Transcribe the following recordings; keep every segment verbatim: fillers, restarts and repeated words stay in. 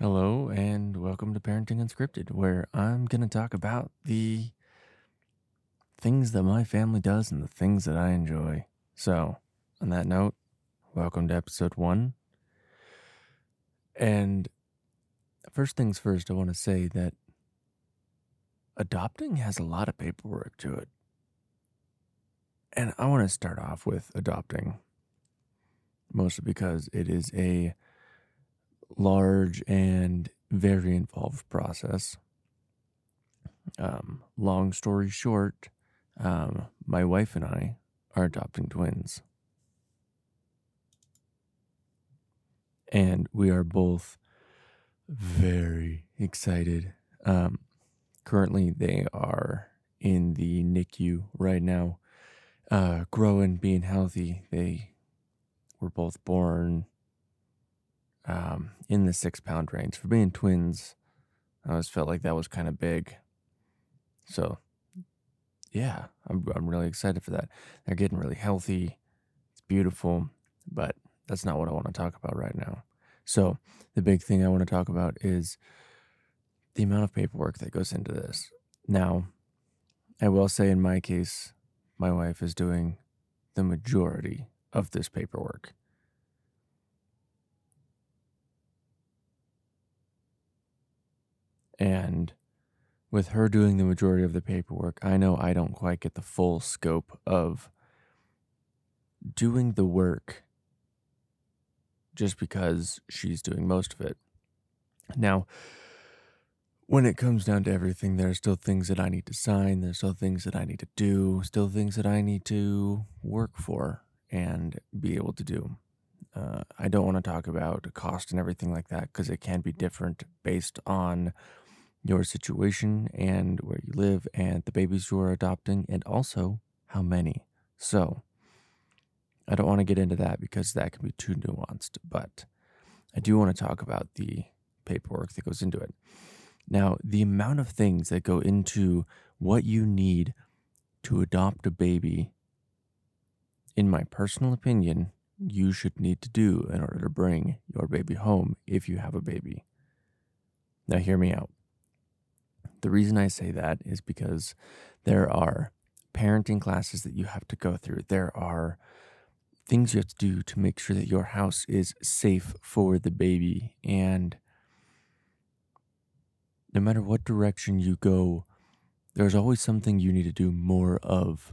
Hello, and welcome to Parenting Unscripted, where I'm going to talk about the things that my family does and the things that I enjoy. So, on that note, welcome to episode one. And first things first, I want to say that adopting has a lot of paperwork to it. And I want to start off with adopting, mostly because it is a large and very involved process. Um, long story short, um, my wife and I are adopting twins. And we are both very excited. Um, currently, they are in the N I C U right now, uh, growing, being healthy. They were both born Um, in the six pound range. For being twins, I always felt like that was kind of big. So yeah, I'm, I'm really excited for that. They're getting really healthy. It's beautiful, but that's not what I want to talk about right now. So the big thing I want to talk about is the amount of paperwork that goes into this. Now, I will say in my case, my wife is doing the majority of this paperwork. And with her doing the majority of the paperwork, I know I don't quite get the full scope of doing the work just because she's doing most of it. Now, when it comes down to everything, there are still things that I need to sign. There's still things that I need to do, still things that I need to work for and be able to do. Uh, I don't want to talk about cost and everything like that because it can be different based on your situation and where you live and the babies you are adopting and also how many. So I don't want to get into that because that can be too nuanced, but I do want to talk about the paperwork that goes into it. Now, the amount of things that go into what you need to adopt a baby, in my personal opinion, you should need to do in order to bring your baby home if you have a baby. Now, hear me out. The reason I say that is because there are parenting classes that you have to go through. There are things you have to do to make sure that your house is safe for the baby. And no matter what direction you go, there's always something you need to do more of.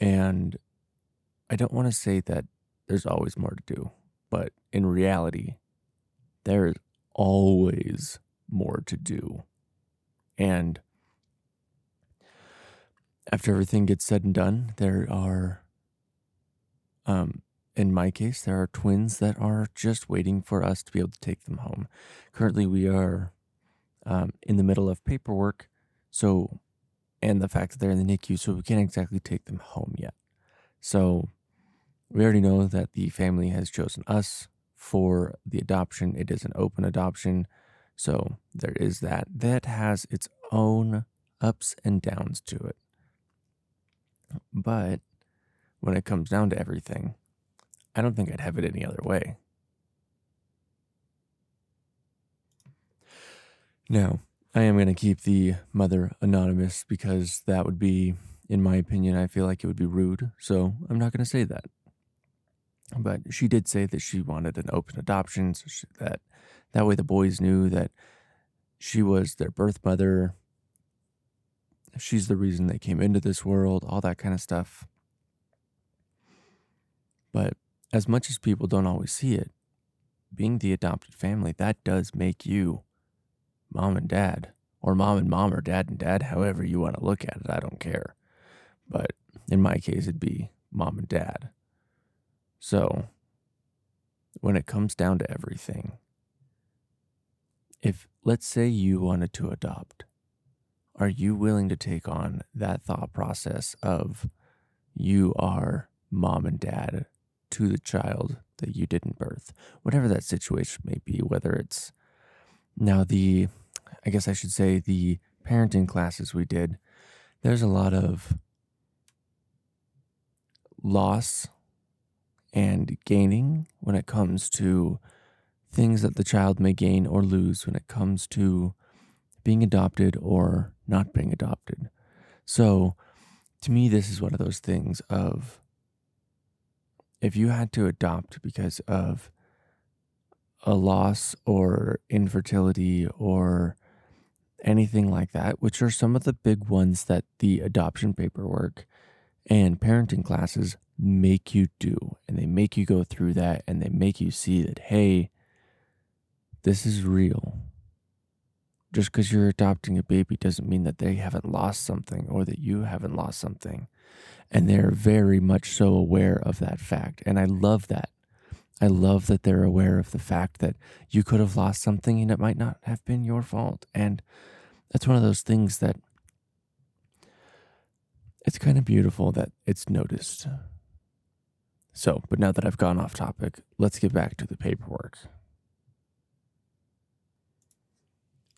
And I don't want to say that there's always more to do, but in reality, there is always more to do. And after everything gets said and done, there are, um, in my case, there are twins that are just waiting for us to be able to take them home. Currently, we are um, in the middle of paperwork, so and the fact that they're in the N I C U, so we can't exactly take them home yet. So we already know that the family has chosen us for the adoption. It is an open adoption. So there is that. That has its own ups and downs to it. But when it comes down to everything, I don't think I'd have it any other way. Now, I am going to keep the mother anonymous because that would be, in my opinion, I feel like it would be rude. So I'm not going to say that. But she did say that she wanted an open adoption, so she, that that way the boys knew that she was their birth mother. She's the reason they came into this world, all that kind of stuff. But as much as people don't always see it, being the adopted family, that does make you mom and dad, or mom and mom, or dad and dad, however you want to look at it, I don't care. But in my case, it'd be mom and dad. So, when it comes down to everything, if, let's say you wanted to adopt, are you willing to take on that thought process of you are mom and dad to the child that you didn't birth? Whatever that situation may be, whether it's, now the, I guess I should say the parenting classes we did, there's a lot of loss and gaining when it comes to things that the child may gain or lose when it comes to being adopted or not being adopted. So to me, this is one of those things of, if you had to adopt because of a loss or infertility or anything like that, which are some of the big ones that the adoption paperwork and parenting classes make you do, and they make you go through that, and they make you see that, hey, this is real. Just because you're adopting a baby doesn't mean that they haven't lost something or that you haven't lost something. And they're very much so aware of that fact. And I love that. I love that they're aware of the fact that you could have lost something and it might not have been your fault. And that's one of those things that it's kind of beautiful that it's noticed. So, but now that I've gone off topic, let's get back to the paperwork.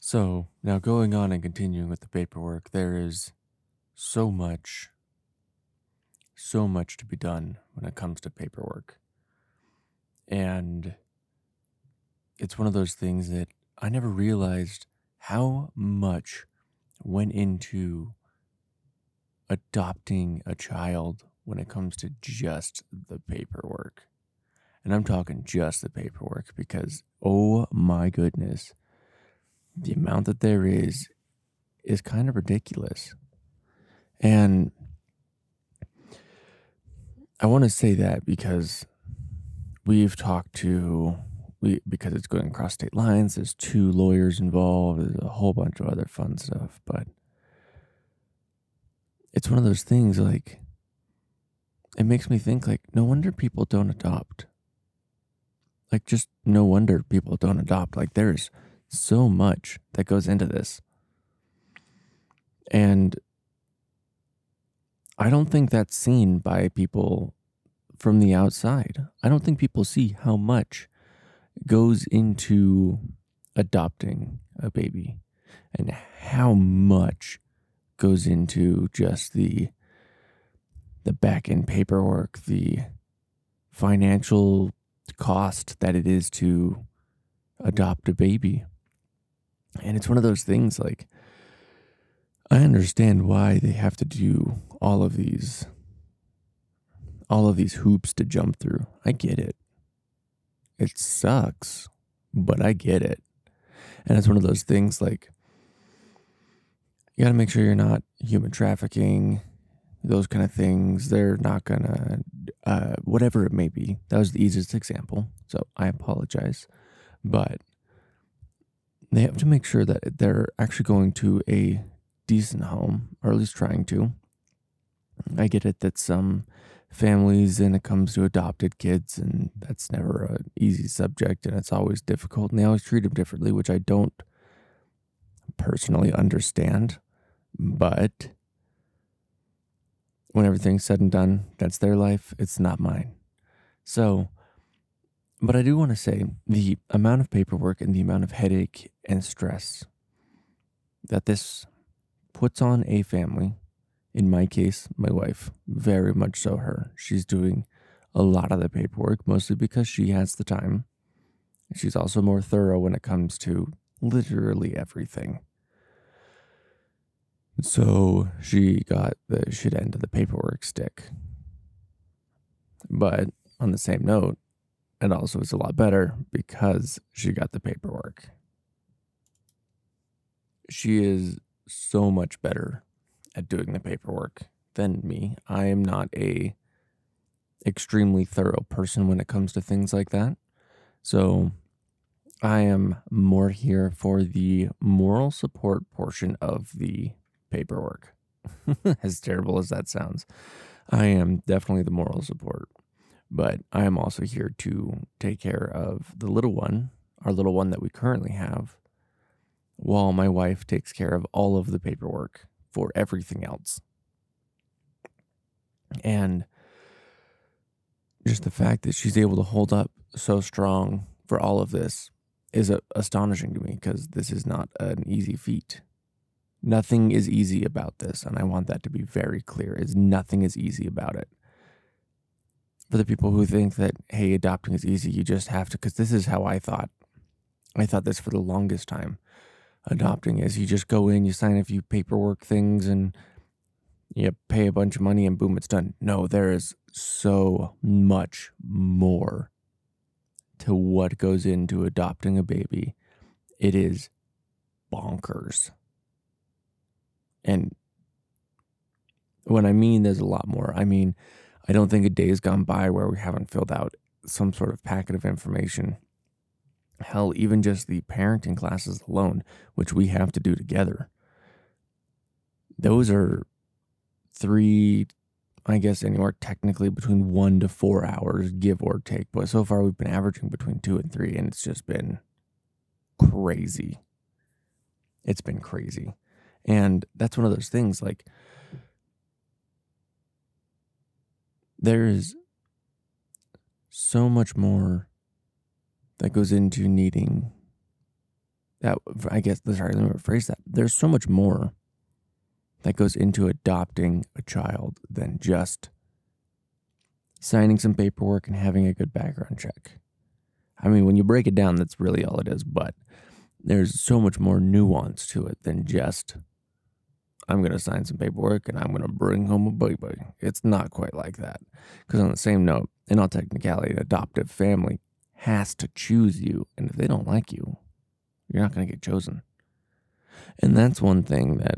So now going on and continuing with the paperwork, there is so much, so much to be done when it comes to paperwork. And it's one of those things that I never realized how much went into adopting a child when it comes to just the paperwork. And I'm talking just the paperwork because, oh my goodness, the amount that there is is kind of ridiculous. And I want to say that because we've talked to, we because it's going across state lines, there's two lawyers involved, there's a whole bunch of other fun stuff, but it's one of those things, like, it makes me think, like, no wonder people don't adopt. Like, just no wonder people don't adopt. Like, there's so much that goes into this. And I don't think that's seen by people from the outside. I don't think people see how much goes into adopting a baby and how much goes into just the the back-end paperwork, the financial cost that it is to adopt a baby. And it's one of those things, like, I understand why they have to do all of these all of these hoops to jump through. I get it. It sucks, but I get it. And it's one of those things, like, you got to make sure you're not human trafficking, those kind of things. They're not going to, uh, whatever it may be. That was the easiest example, so I apologize. But they have to make sure that they're actually going to a decent home, or at least trying to. I get it that some families, and it comes to adopted kids, and that's never an easy subject, and it's always difficult, and they always treat them differently, which I don't personally understand. But when everything's said and done, that's their life. It's not mine. So, but I do want to say the amount of paperwork and the amount of headache and stress that this puts on a family, in my case, my wife, very much so her. She's doing a lot of the paperwork, mostly because she has the time. She's also more thorough when it comes to literally everything. So she got the shit end of the paperwork stick. But on the same note, it also is a lot better because she got the paperwork. She is so much better at doing the paperwork than me. I am not a extremely thorough person when it comes to things like that. So I am more here for the moral support portion of the paperwork. As terrible as that sounds, I am definitely the moral support. But I am also here to take care of the little one, our little one that we currently have, while my wife takes care of all of the paperwork for everything else. And just the fact that she's able to hold up so strong for all of this is astonishing to me, because this is not an easy feat. Nothing is easy about this, and I want that to be very clear, is nothing is easy about it. For the people who think that, hey, adopting is easy, you just have to, because this is how I thought. I thought this for the longest time, adopting is you just go in, you sign a few paperwork things, and you pay a bunch of money, and boom, it's done. No, there is so much more to what goes into adopting a baby. It is bonkers. And when I mean there's a lot more, I mean, I don't think a day has gone by where we haven't filled out some sort of packet of information. Hell, even just the parenting classes alone, which we have to do together. Those are three, I guess, anywhere technically between one to four hours, give or take. But so far, we've been averaging between two and three, and it's just been crazy. It's been crazy. And that's one of those things, like, there is so much more that goes into needing that, I guess, sorry, let me rephrase that. There's so much more that goes into adopting a child than just signing some paperwork and having a good background check. I mean, when you break it down, that's really all it is, but there's so much more nuance to it than just, I'm going to sign some paperwork and I'm going to bring home a baby. It's not quite like that. Because on the same note, in all technicality, an adoptive family has to choose you. And if they don't like you, you're not going to get chosen. And that's one thing that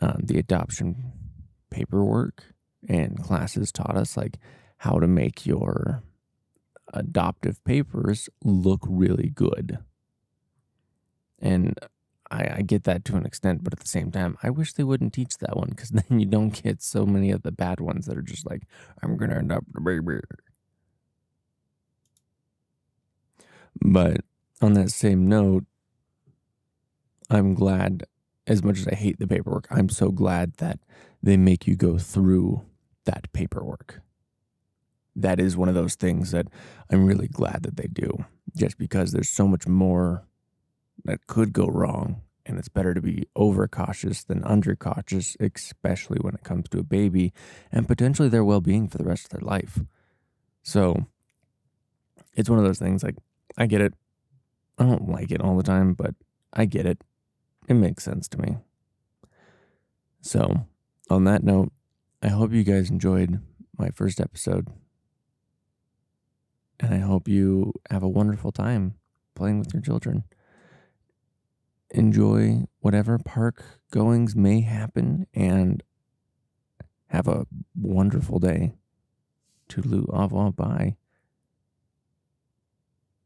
um, the adoption paperwork and classes taught us, like how to make your adoptive papers look really good. And I, I get that to an extent, but at the same time, I wish they wouldn't teach that one, because then you don't get so many of the bad ones that are just like, I'm going to adopt a baby. But on that same note, I'm glad, as much as I hate the paperwork, I'm so glad that they make you go through that paperwork. That is one of those things that I'm really glad that they do, just because there's so much more that could go wrong, and it's better to be overcautious than undercautious, especially when it comes to a baby and potentially their well-being for the rest of their life. So it's one of those things, like, I get it. I don't like it all the time, but I get it. It makes sense to me. So on that note, I hope you guys enjoyed my first episode, and I hope you have a wonderful time playing with your children. Enjoy whatever park goings may happen, and have a wonderful day. Toodaloo, au revoir, bye.